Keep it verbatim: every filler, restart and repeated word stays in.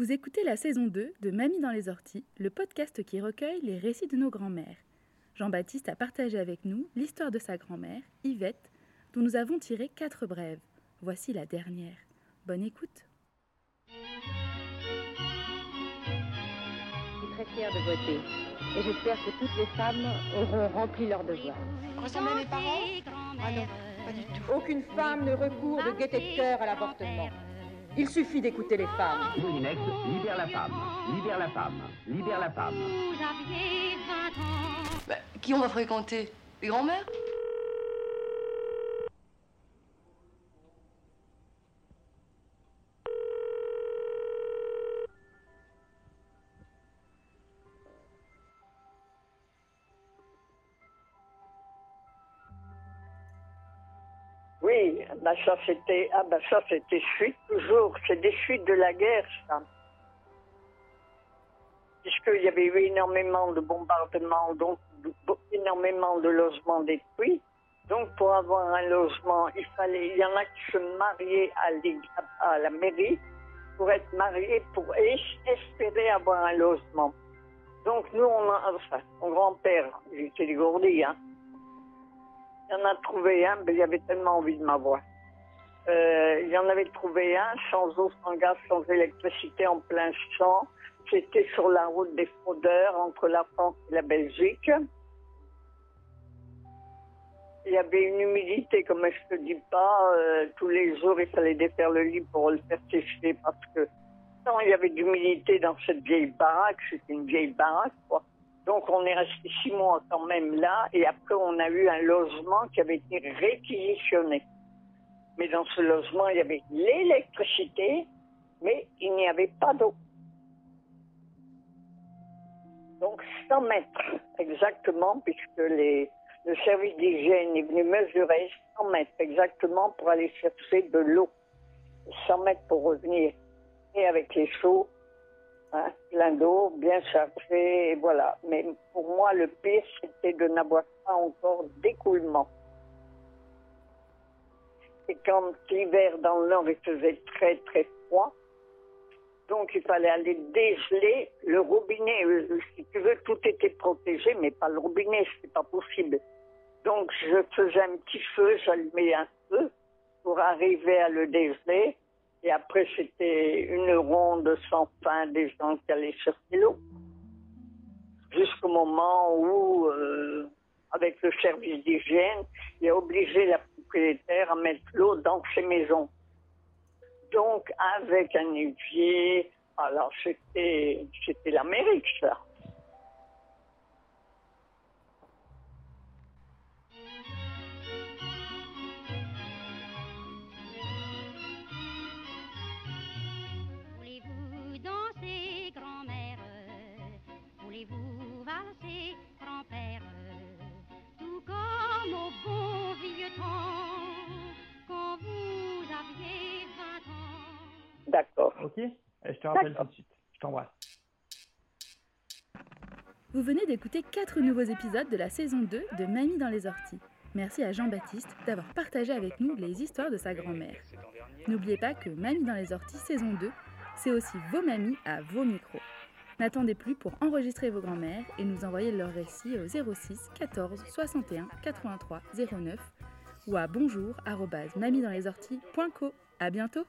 Vous écoutez la saison deux de Mamie dans les orties, le podcast qui recueille les récits de nos grands-mères. Jean-Baptiste a partagé avec nous l'histoire de sa grand-mère, Yvette, dont nous avons tiré quatre brèves. Voici la dernière. Bonne écoute. Je suis très fière de voter et j'espère que toutes les femmes auront rempli leur devoir. Ressemble à mes parents ? Ah non, pas du tout. Aucune femme ne recourt de gaieté de cœur à l'avortement. Il suffit d'écouter les femmes. Moulinex, libère la femme, libère la femme, libère la femme. Bah, qui on va fréquenter ? Les grands-mères ? Oui, bah ça c'était, ah bah ça c'était fuite toujours, c'est des fuites de la guerre ça. Puisqu'il y avait eu énormément de bombardements, donc de, énormément de logements détruits. Donc pour avoir un logement, il fallait, il y en a qui se mariaient à, à, à la mairie pour être mariés, pour espérer avoir un logement. Donc nous, on a, enfin, mon grand-père, il était dégourdi, hein. Il y en a trouvé un, mais il avait tellement envie de m'avoir. Euh, il y en avait trouvé un, sans eau, sans gaz, sans électricité, en plein champ. C'était sur la route des fraudeurs, entre la France et la Belgique. Il y avait une humidité, comme je te dis pas. Euh, tous les jours, il fallait défaire le lit pour le faire sécher, parce que tant il y avait d'humidité dans cette vieille baraque, c'était une vieille baraque, quoi. Donc, on est resté six mois quand même là, et après, on a eu un logement qui avait été réquisitionné. Mais dans ce logement, il y avait l'électricité, mais il n'y avait pas d'eau. Donc, cent mètres, exactement, puisque les, le service d'hygiène est venu mesurer cent mètres, exactement, pour aller chercher de l'eau. cent mètres pour revenir, et avec les seaux. Hein, plein d'eau, bien chargé, et voilà. Mais pour moi, le pire, c'était de n'avoir pas encore d'écoulement. Et quand l'hiver dans le nord, il faisait très, très froid, donc il fallait aller dégeler le robinet. Si tu veux, tout était protégé, mais pas le robinet, c'était pas possible. Donc je faisais un petit feu, j'allumais un feu pour arriver à le dégeler. Et après, c'était une ronde sans fin des gens qui allaient chercher l'eau. Jusqu'au moment où, euh, avec le service d'hygiène, il a obligé la propriétaire à mettre l'eau dans ses maisons. Donc, avec un évier, alors c'était, c'était l'Amérique, ça. D'accord. Ok, je te rappelle tout de suite. Je t'embrasse. Vous venez d'écouter quatre nouveaux épisodes de la saison deux de Mamie dans les orties. Merci à Jean-Baptiste d'avoir partagé avec nous les histoires de sa grand-mère. N'oubliez pas que Mamie dans les orties saison deux, c'est aussi vos mamies à vos micros. N'attendez plus pour enregistrer vos grand-mères et nous envoyer leurs récits au zéro six quatorze soixante et un quatre-vingt-trois zéro neuf ou à bonjour arobase mamie dans les orties point co. À bientôt.